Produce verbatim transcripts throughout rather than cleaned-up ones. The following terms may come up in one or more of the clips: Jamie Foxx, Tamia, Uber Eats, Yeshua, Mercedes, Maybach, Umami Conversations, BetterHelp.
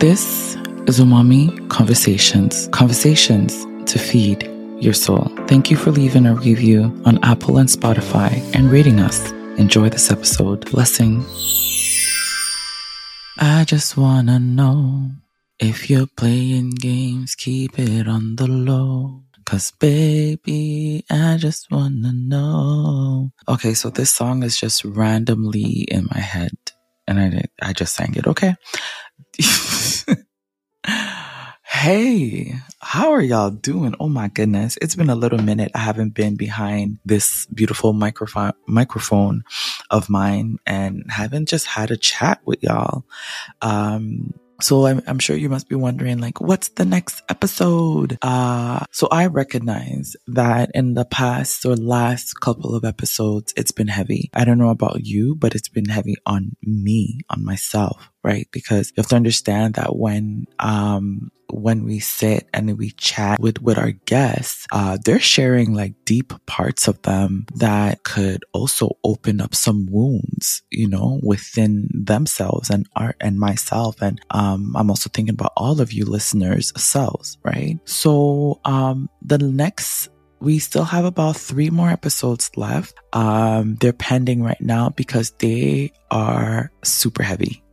This is Umami Conversations, conversations to feed your soul. Thank you for leaving a review on Apple and Spotify and rating us. Enjoy this episode. Blessing. I just wanna know if you're playing games, keep it on the low. Cause baby, I just wanna know. Okay, so this song is just randomly in my head. And I, I just sang it, okay? Hey, how are y'all doing? Oh my goodness. It's been a little minute. I haven't been behind this beautiful microphone microphone of mine and haven't just had a chat with y'all. Um, so I'm, I'm sure you must be wondering, like, what's the next episode? Uh, so I recognize that in the past or last couple of episodes, it's been heavy. I don't know about you, but it's been heavy on me, on myself, right? Because you have to understand that when, um, when we sit and we chat with, with our guests, uh, they're sharing like deep parts of them that could also open up some wounds, you know, within themselves and art and myself. And, um, I'm also thinking about all of you listeners' selves, right? So, um, the next We still have about three more episodes left. Um, they're pending right now because they are super heavy.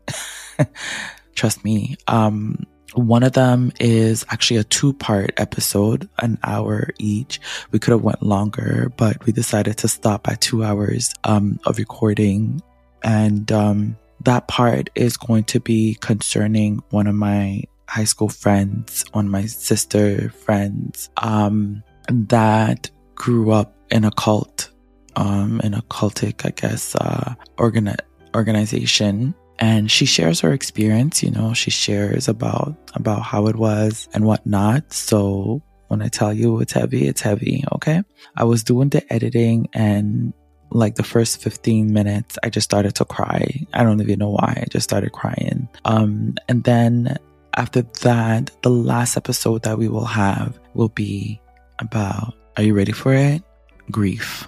Trust me. Um, One of them is actually a two-part episode, an hour each. We could have went longer, but we decided to stop at two hours um, of recording. And um, that part is going to be concerning one of my high school friends, one of my sister friends um, that grew up in a cult, um, in a cultic, I guess, uh, organi- organization. And she shares her experience, you know, she shares about, about how it was and whatnot. So when I tell you it's heavy, it's heavy. Okay. I was doing the editing and like the first fifteen minutes, I just started to cry. I don't even know why. I just started crying. Um, and then after that, the last episode that we will have will be about, are you ready for it? Grief.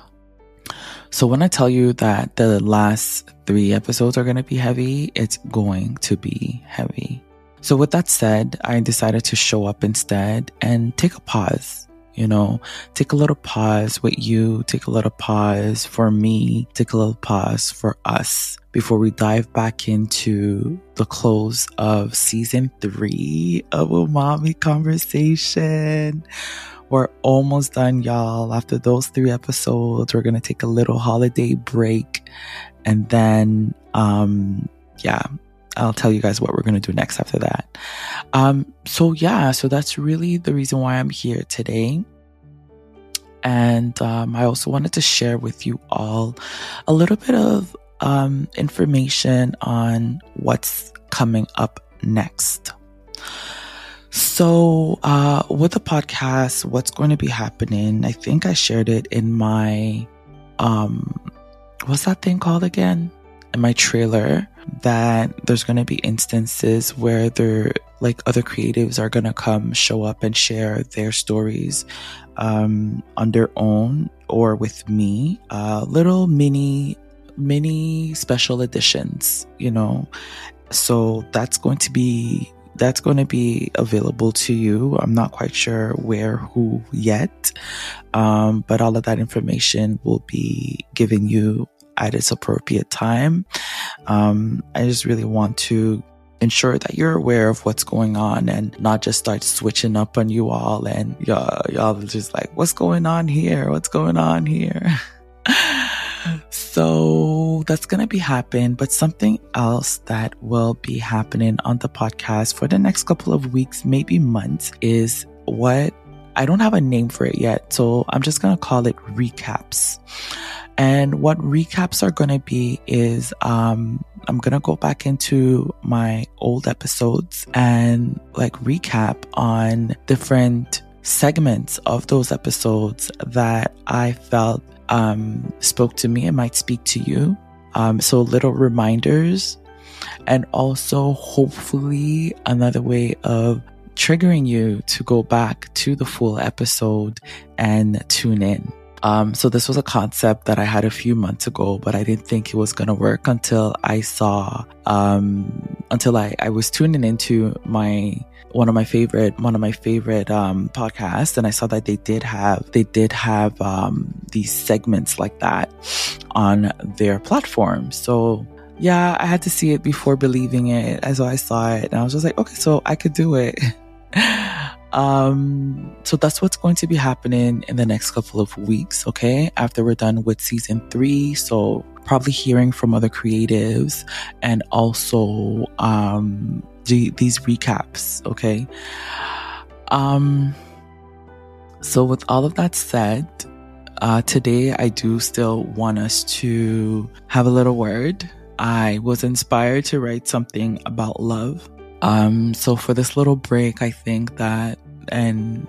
So when I tell you that the last three episodes are going to be heavy, it's going to be heavy. So with that said, I decided to show up instead and take a pause, you know, take a little pause with you, take a little pause for me, take a little pause for us before we dive back into the close of season three of Umami Conversation. We're almost done, y'all. After those three episodes, we're going to take a little holiday break. And then, um, yeah, I'll tell you guys what we're going to do next after that. Um, so, yeah, so that's really the reason why I'm here today. And um, I also wanted to share with you all a little bit of um, information on what's coming up next. So, uh, with the podcast, what's going to be happening? I think I shared it in my, um, what's that thing called again? In my trailer, that there's going to be instances where there, like other creatives are going to come show up and share their stories, um, on their own or with me, uh, little mini, mini special editions, you know, so that's going to be That's going to be available to you. I'm not quite sure where, who yet, um, but all of that information will be given you at its appropriate time. Um, I just really want to ensure that you're aware of what's going on and not just start switching up on you all and y'all, y'all just like, what's going on here? What's going on here? So that's going to be happening, but something else that will be happening on the podcast for the next couple of weeks, maybe months, is what I don't have a name for it yet. So I'm just going to call it recaps. And what recaps are going to be is um, I'm going to go back into my old episodes and like recap on different segments of those episodes that I felt Um, spoke to me and might speak to you. Um, so little reminders and also hopefully another way of triggering you to go back to the full episode and tune in. Um, so this was a concept that I had a few months ago, but I didn't think it was going to work until I saw um, until I, I was tuning into my one of my favorite one of my favorite um, podcasts, and I saw that they did have they did have um, these segments like that on their platform. So yeah, I had to see it before believing it. And so I saw it, and I was just like, okay, so I could do it. Um, so that's what's going to be happening in the next couple of weeks, okay? After we're done with season three, so probably hearing from other creatives and also um, the, these recaps, okay? Um, so with all of that said, uh, today I do still want us to have a little word. I was inspired to write something about love. Um, so for this little break, I think that, and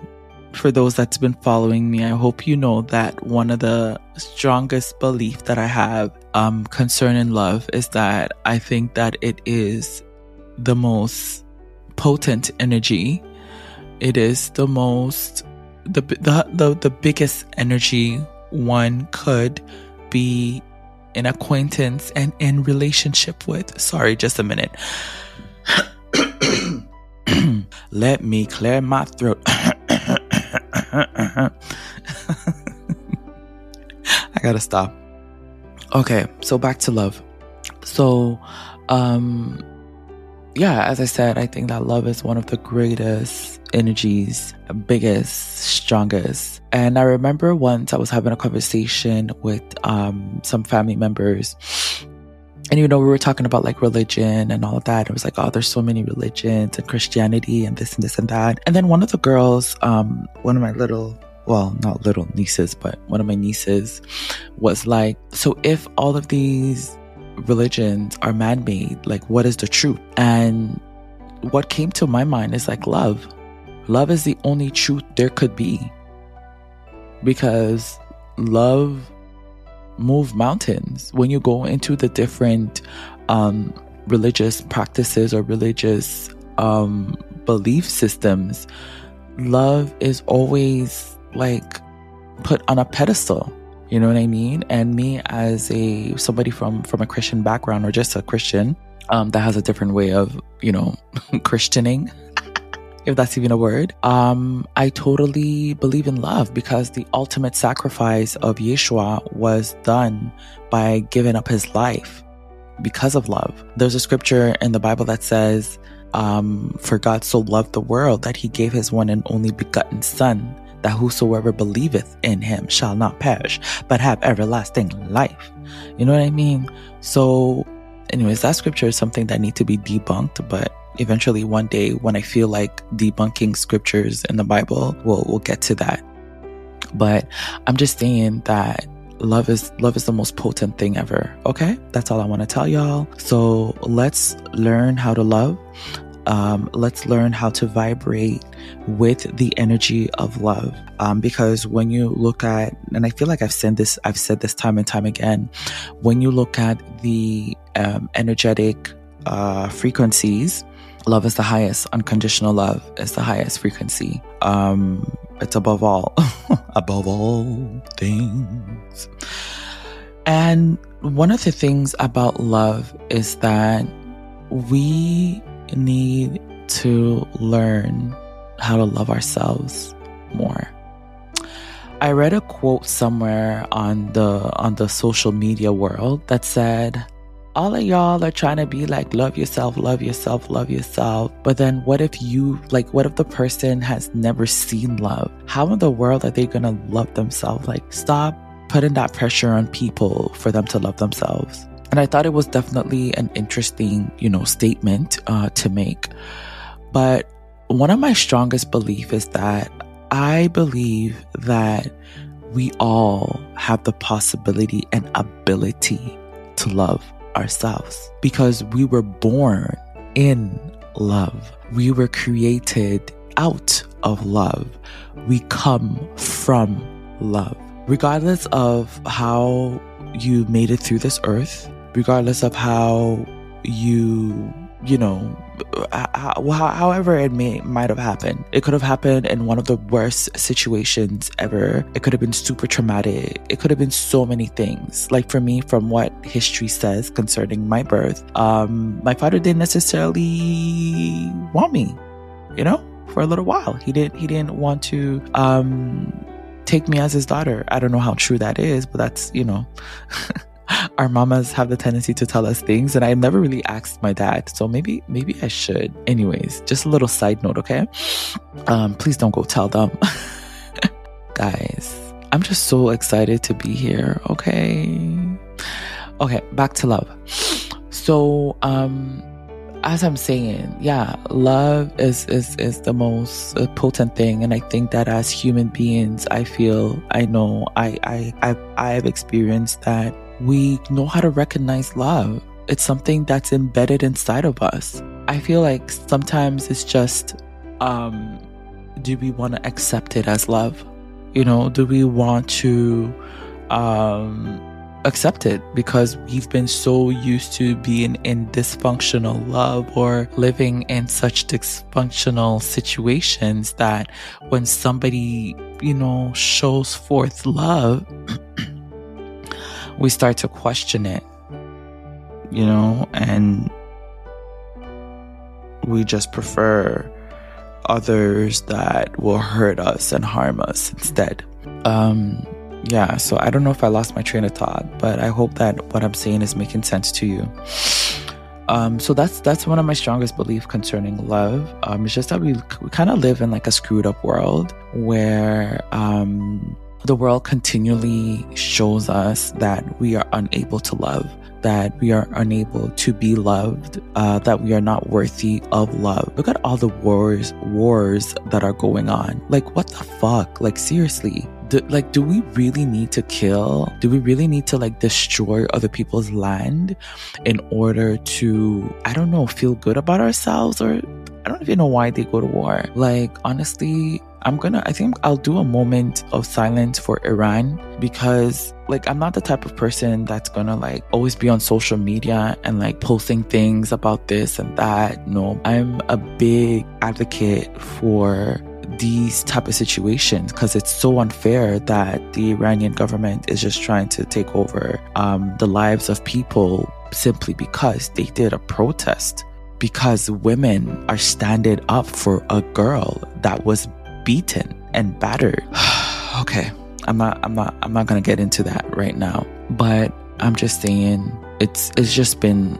for those that's been following me, I hope you know that one of the strongest beliefs that I have um, concerning love is that I think that it is the most potent energy. It is the most, the the the, the biggest energy one could be in acquaintance and in relationship with. Sorry, just a minute. Let me clear my throat. I gotta stop. Okay, so back to love. So, um, yeah, as I said, I think that love is one of the greatest energies, biggest, strongest. And I remember once I was having a conversation with um, some family members. And, you know, we were talking about like religion and all of that. It was like, oh, there's so many religions and Christianity and this and this and that. And then one of the girls, um, one of my little, well, not little nieces, but one of my nieces was like, so if all of these religions are man-made, like what is the truth? And what came to my mind is like love. Love is the only truth there could be, because love move mountains. When you go into the different um, religious practices or religious um, belief systems, love is always like put on a pedestal. You know what I mean? And me as a somebody from from a Christian background, or just a Christian um, that has a different way of, you know, Christianing, if that's even a word, um, I totally believe in love, because the ultimate sacrifice of Yeshua was done by giving up his life because of love. There's a scripture in the Bible that says, um, for God so loved the world that he gave his one and only begotten son, that whosoever believeth in him shall not perish, but have everlasting life. You know what I mean? So anyways, that scripture is something that needs to be debunked, but eventually one day when I feel like debunking scriptures in the Bible, we'll, we'll get to that. But I'm just saying that love is love is the most potent thing ever. Okay, that's all I want to tell y'all. So let's learn how to love. Um, let's learn how to vibrate with the energy of love. Um, because when you look at, and I feel like I've said this, I've said this time and time again, when you look at the um, energetic uh, frequencies, love is the highest. Unconditional love is the highest frequency. Um, it's above all, above all things. And one of the things about love is that we need to learn how to love ourselves more. I read a quote somewhere on the on the social media world that said, all of y'all are trying to be like, love yourself, love yourself, love yourself. But then what if you, like, what if the person has never seen love? How in the world are they going to love themselves? Like, stop putting that pressure on people for them to love themselves. And I thought it was definitely an interesting, you know, statement uh, to make. But one of my strongest beliefs is that I believe that we all have the possibility and ability to love ourselves, because we were born in love. We were created out of love. We come from love. Regardless of how you made it through this earth, regardless of how you you know, however it may might have happened. It could have happened in one of the worst situations ever. It could have been super traumatic. It could have been so many things. Like for me, from what history says concerning my birth, um, my father didn't necessarily want me, you know, for a little while. He didn't. He didn't want to um, take me as his daughter. I don't know how true that is, but that's, you know. Our mamas have the tendency to tell us things, and I never really asked my dad, so maybe maybe I should. Anyways, just a little side note, okay? Um, please don't go tell them. Guys, I'm just so excited to be here, okay? Okay, back to love. So, um, as I'm saying, yeah, love is, is, is the most uh, potent thing. And I think that as human beings, I feel, I know, I, I, I've, I've experienced that. We know how to recognize love. It's something that's embedded inside of us. I feel like sometimes it's just, um, do we want to accept it as love? You know, do we want to um, accept it? Because we've been so used to being in dysfunctional love or living in such dysfunctional situations that when somebody, you know, shows forth love, we start to question it, you know, and we just prefer others that will hurt us and harm us instead. Um, yeah, so I don't know if I lost my train of thought, but I hope that what I'm saying is making sense to you. Um, so that's that's one of my strongest beliefs concerning love. Um, it's just that we, we kind of live in like a screwed up world where... Um, The world continually shows us that we are unable to love, that we are unable to be loved, uh, that we are not worthy of love. Look at all the wars, wars that are going on. Like, what the fuck? Like, seriously. Do, like, do we really need to kill? Do we really need to, like, destroy other people's land in order to, I don't know, feel good about ourselves? Or I don't even know why they go to war. Like, honestly... I'm gonna, I think I'll do a moment of silence for Iran, because like, I'm not the type of person that's gonna like always be on social media and like posting things about this and that. No, I'm a big advocate for these type of situations because it's so unfair that the Iranian government is just trying to take over um, the lives of people simply because they did a protest, because women are standing up for a girl that was beaten and battered. Okay, I'm not I'm not I'm not gonna get into that right now, but I'm just saying it's it's just been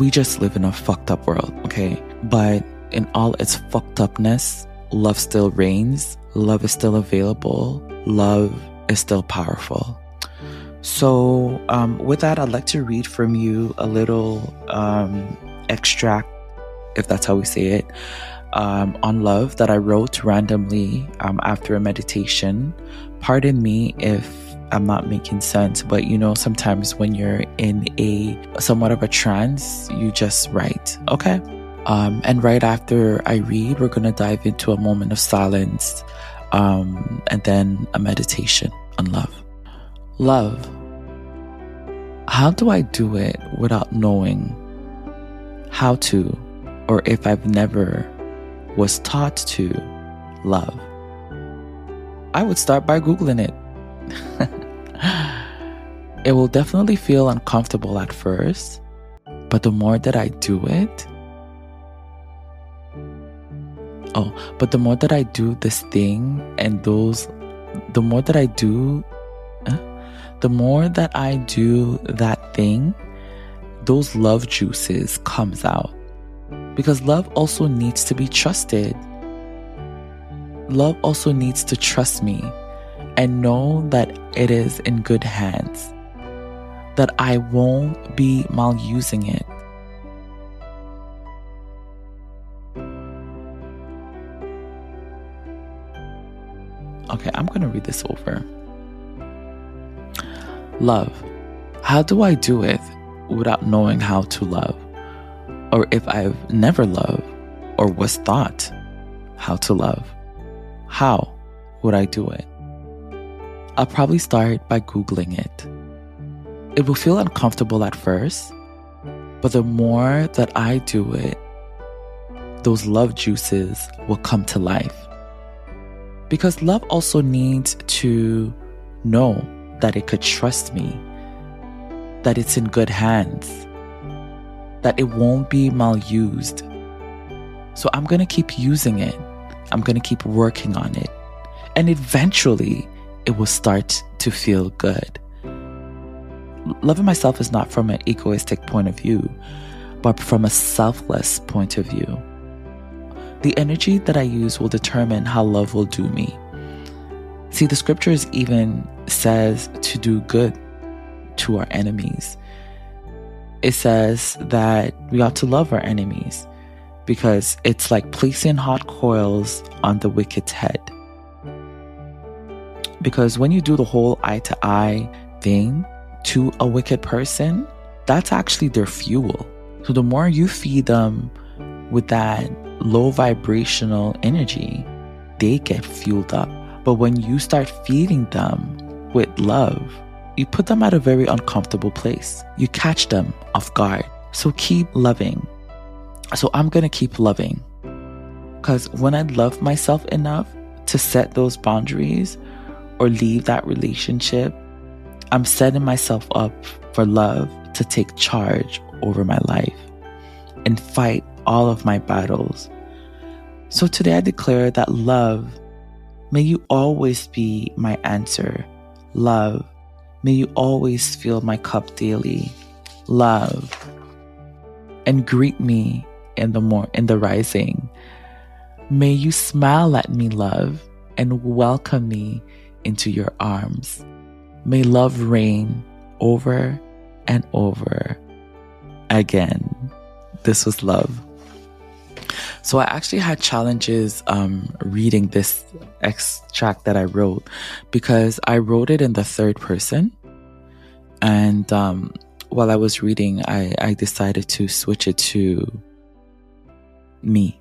we just live in a fucked up world, okay? But in all its fucked upness, love still reigns, love is still available, love is still powerful. So um, with that, I'd like to read from you a little um, extract, if that's how we say it, Um, on love that I wrote randomly um, after a meditation. Pardon me if I'm not making sense, but you know, sometimes when you're in a somewhat of a trance, you just write, okay? Um, and right after I read, we're gonna dive into a moment of silence um, and then a meditation on love. Love. How do I do it without knowing how to, or if I've never was taught to love? I would start by Googling it. It will definitely feel uncomfortable at first, but the more that I do it, oh, but the more that I do this thing and those, the more that I do, uh, the more that I do that thing, those love juices comes out. Because love also needs to be trusted. Love also needs to trust me and know that it is in good hands, that I won't be misusing it. Okay, I'm going to read this over. Love. How do I do it without knowing how to love? Or if I've never loved or was taught how to love, how would I do it? I'll probably start by Googling it. It will feel uncomfortable at first, But the more that I do it, those love juices will come to life. Because love also needs to know that it could trust me, that it's in good hands, that it won't be misused. So I'm going to keep using it. I'm going to keep working on it. And eventually, it will start to feel good. Loving myself is not from an egoistic point of view, but from a selfless point of view. The energy that I use will determine how love will do me. See, the scriptures even says to do good to our enemies. It says that we ought to love our enemies because it's like placing hot coals on the wicked's head. Because when you do the whole eye-to-eye thing to a wicked person, that's actually their fuel. So the more you feed them with that low vibrational energy, they get fueled up. But when you start feeding them with love, you put them at a very uncomfortable place. You catch them off guard. So keep loving. So I'm going to keep loving. Because when I love myself enough to set those boundaries or leave that relationship, I'm setting myself up for love to take charge over my life and fight all of my battles. So today I declare that love, may you always be my answer. Love, may you always fill my cup daily. Love, and greet me in the mor- in the rising. May you smile at me, love, and welcome me into your arms. May love reign over and over again. This was love. So I actually had challenges um, reading this extract that I wrote because I wrote it in the third person. And um, while I was reading, I, I decided to switch it to me,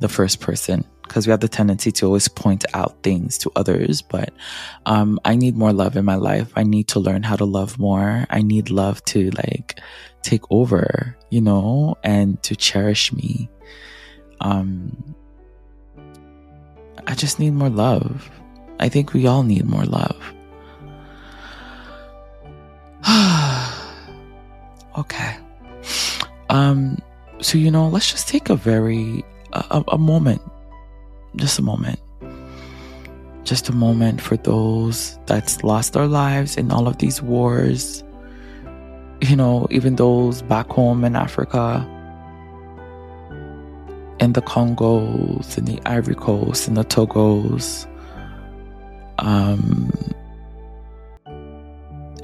the first person, because we have the tendency to always point out things to others. But um, I need more love in my life. I need to learn how to love more. I need love to like take over, you know, and to cherish me. Um, I just need more love. I think we all need more love. Okay. Um, so, you know, let's just take a very, a, a moment. Just a moment. Just a moment for those that's lost their lives in all of these wars. You know, even those back home in Africa, in the Congos, in the Ivory Coast, in the Togos, um,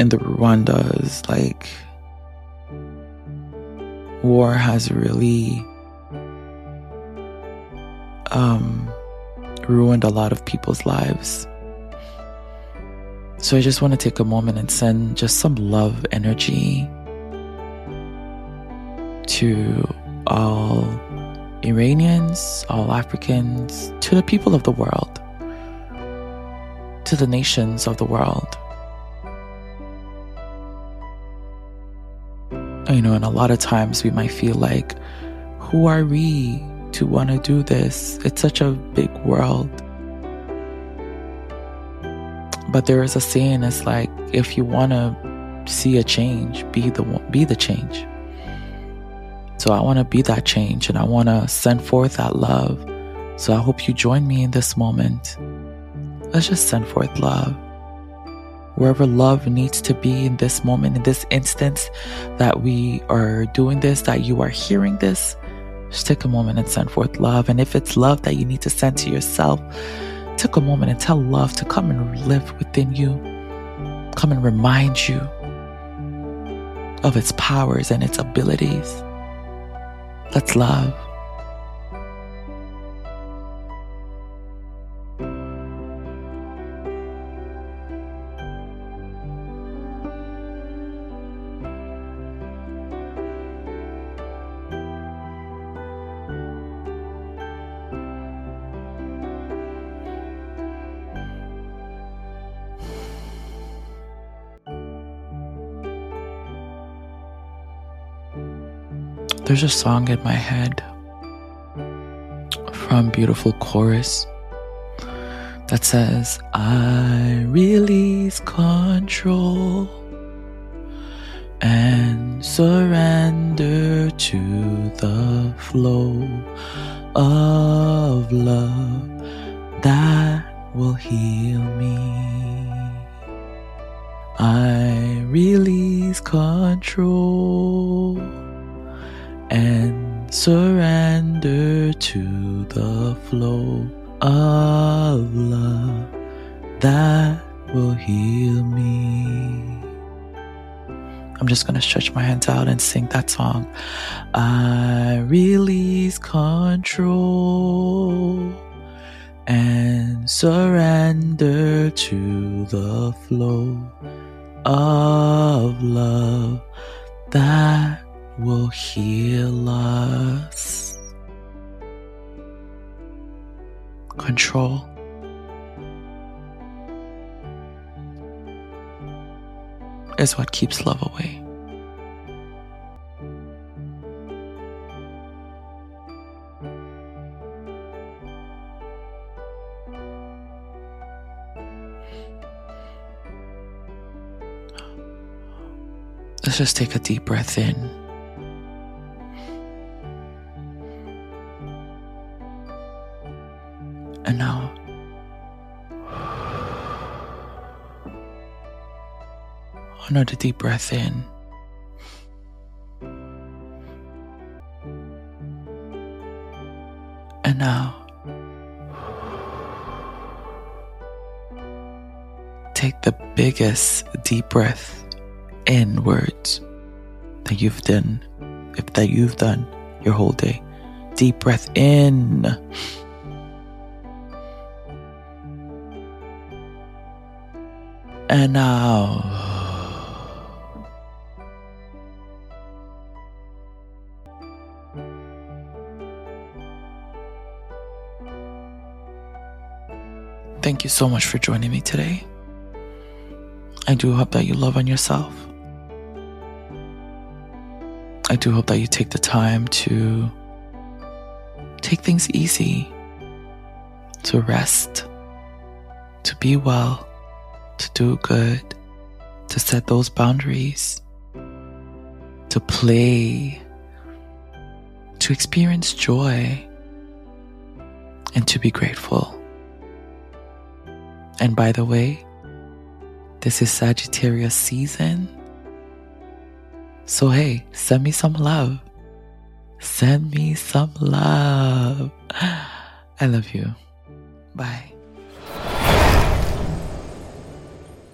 in the Rwandas. Like, war has really um ruined a lot of people's lives. So I just want to take a moment and send just some love energy to all Iranians, all Africans, to the people of the world, to the nations of the world. You know, and a lot of times we might feel like, who are we to want to do this? It's such a big world. But there is a saying, it's like, if you want to see a change, be the be the change. So I want to be that change, and I want to send forth that love. So I hope you join me in this moment. Let's just send forth love. Wherever love needs to be in this moment, in this instance that we are doing this, that you are hearing this, just take a moment and send forth love. And if it's love that you need to send to yourself, take a moment and tell love to come and live within you. Come and remind you of its powers and its abilities. Let's love. There's a song in my head from Beautiful Chorus that says, I release control and surrender to the flow of love that will heal me. I release control and surrender to the flow of love that will heal me. I'm just going to stretch my hands out and sing that song. I release control and surrender to the flow of love that will heal us. Control. Is what keeps love away. Let's just take a deep breath in. And now, honor the deep breath in. And now, take the biggest deep breath inwards that you've done, if that you've done your whole day. Deep breath in. And now, thank you so much for joining me today. I do hope that you love on yourself. I do hope that you take the time to take things easy, to rest, to be well, to do good, to set those boundaries, to play, to experience joy, and to be grateful. And by the way, this is Sagittarius season. So hey, send me some love. Send me some love. I love you. Bye.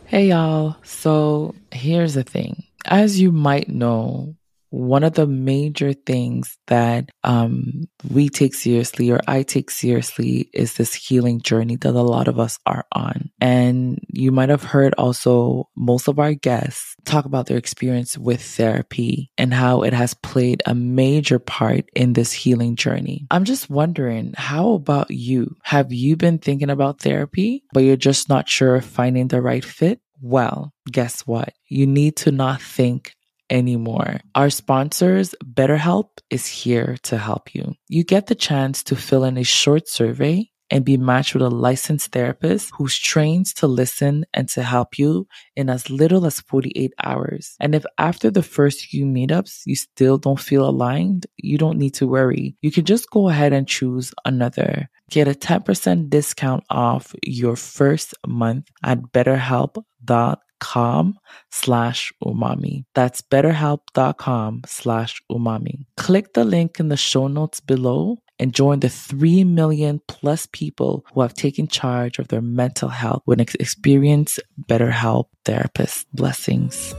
Hey y'all. So here's the thing. As you might know, one of the major things that um, we take seriously, or I take seriously, is this healing journey that a lot of us are on. And you might have heard also most of our guests talk about their experience with therapy and how it has played a major part in this healing journey. I'm just wondering, how about you? Have you been thinking about therapy, but you're just not sure of finding the right fit? Well, guess what? You need to not think anymore. Our sponsors, BetterHelp, is here to help you. You get the chance to fill in a short survey and be matched with a licensed therapist who's trained to listen and to help you in as little as forty-eight hours. And if after the first few meetups you still don't feel aligned, you don't need to worry. You can just go ahead and choose another. Get a ten percent discount off your first month at BetterHelp.com. com slash umami. That's betterhelp.com slash umami. Click the link in the show notes below and join the three million plus people who have taken charge of their mental health with an experienced BetterHelp therapist. Blessings.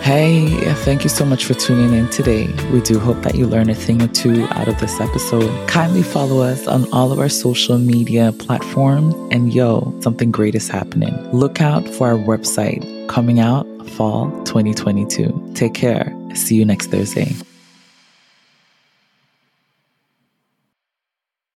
Hey, thank you so much for tuning in today. We do hope that you learn a thing or two out of this episode. Kindly follow us on all of our social media platforms. And yo, something great is happening. Look out for our website coming out fall twenty twenty-two. Take care. See you next Thursday.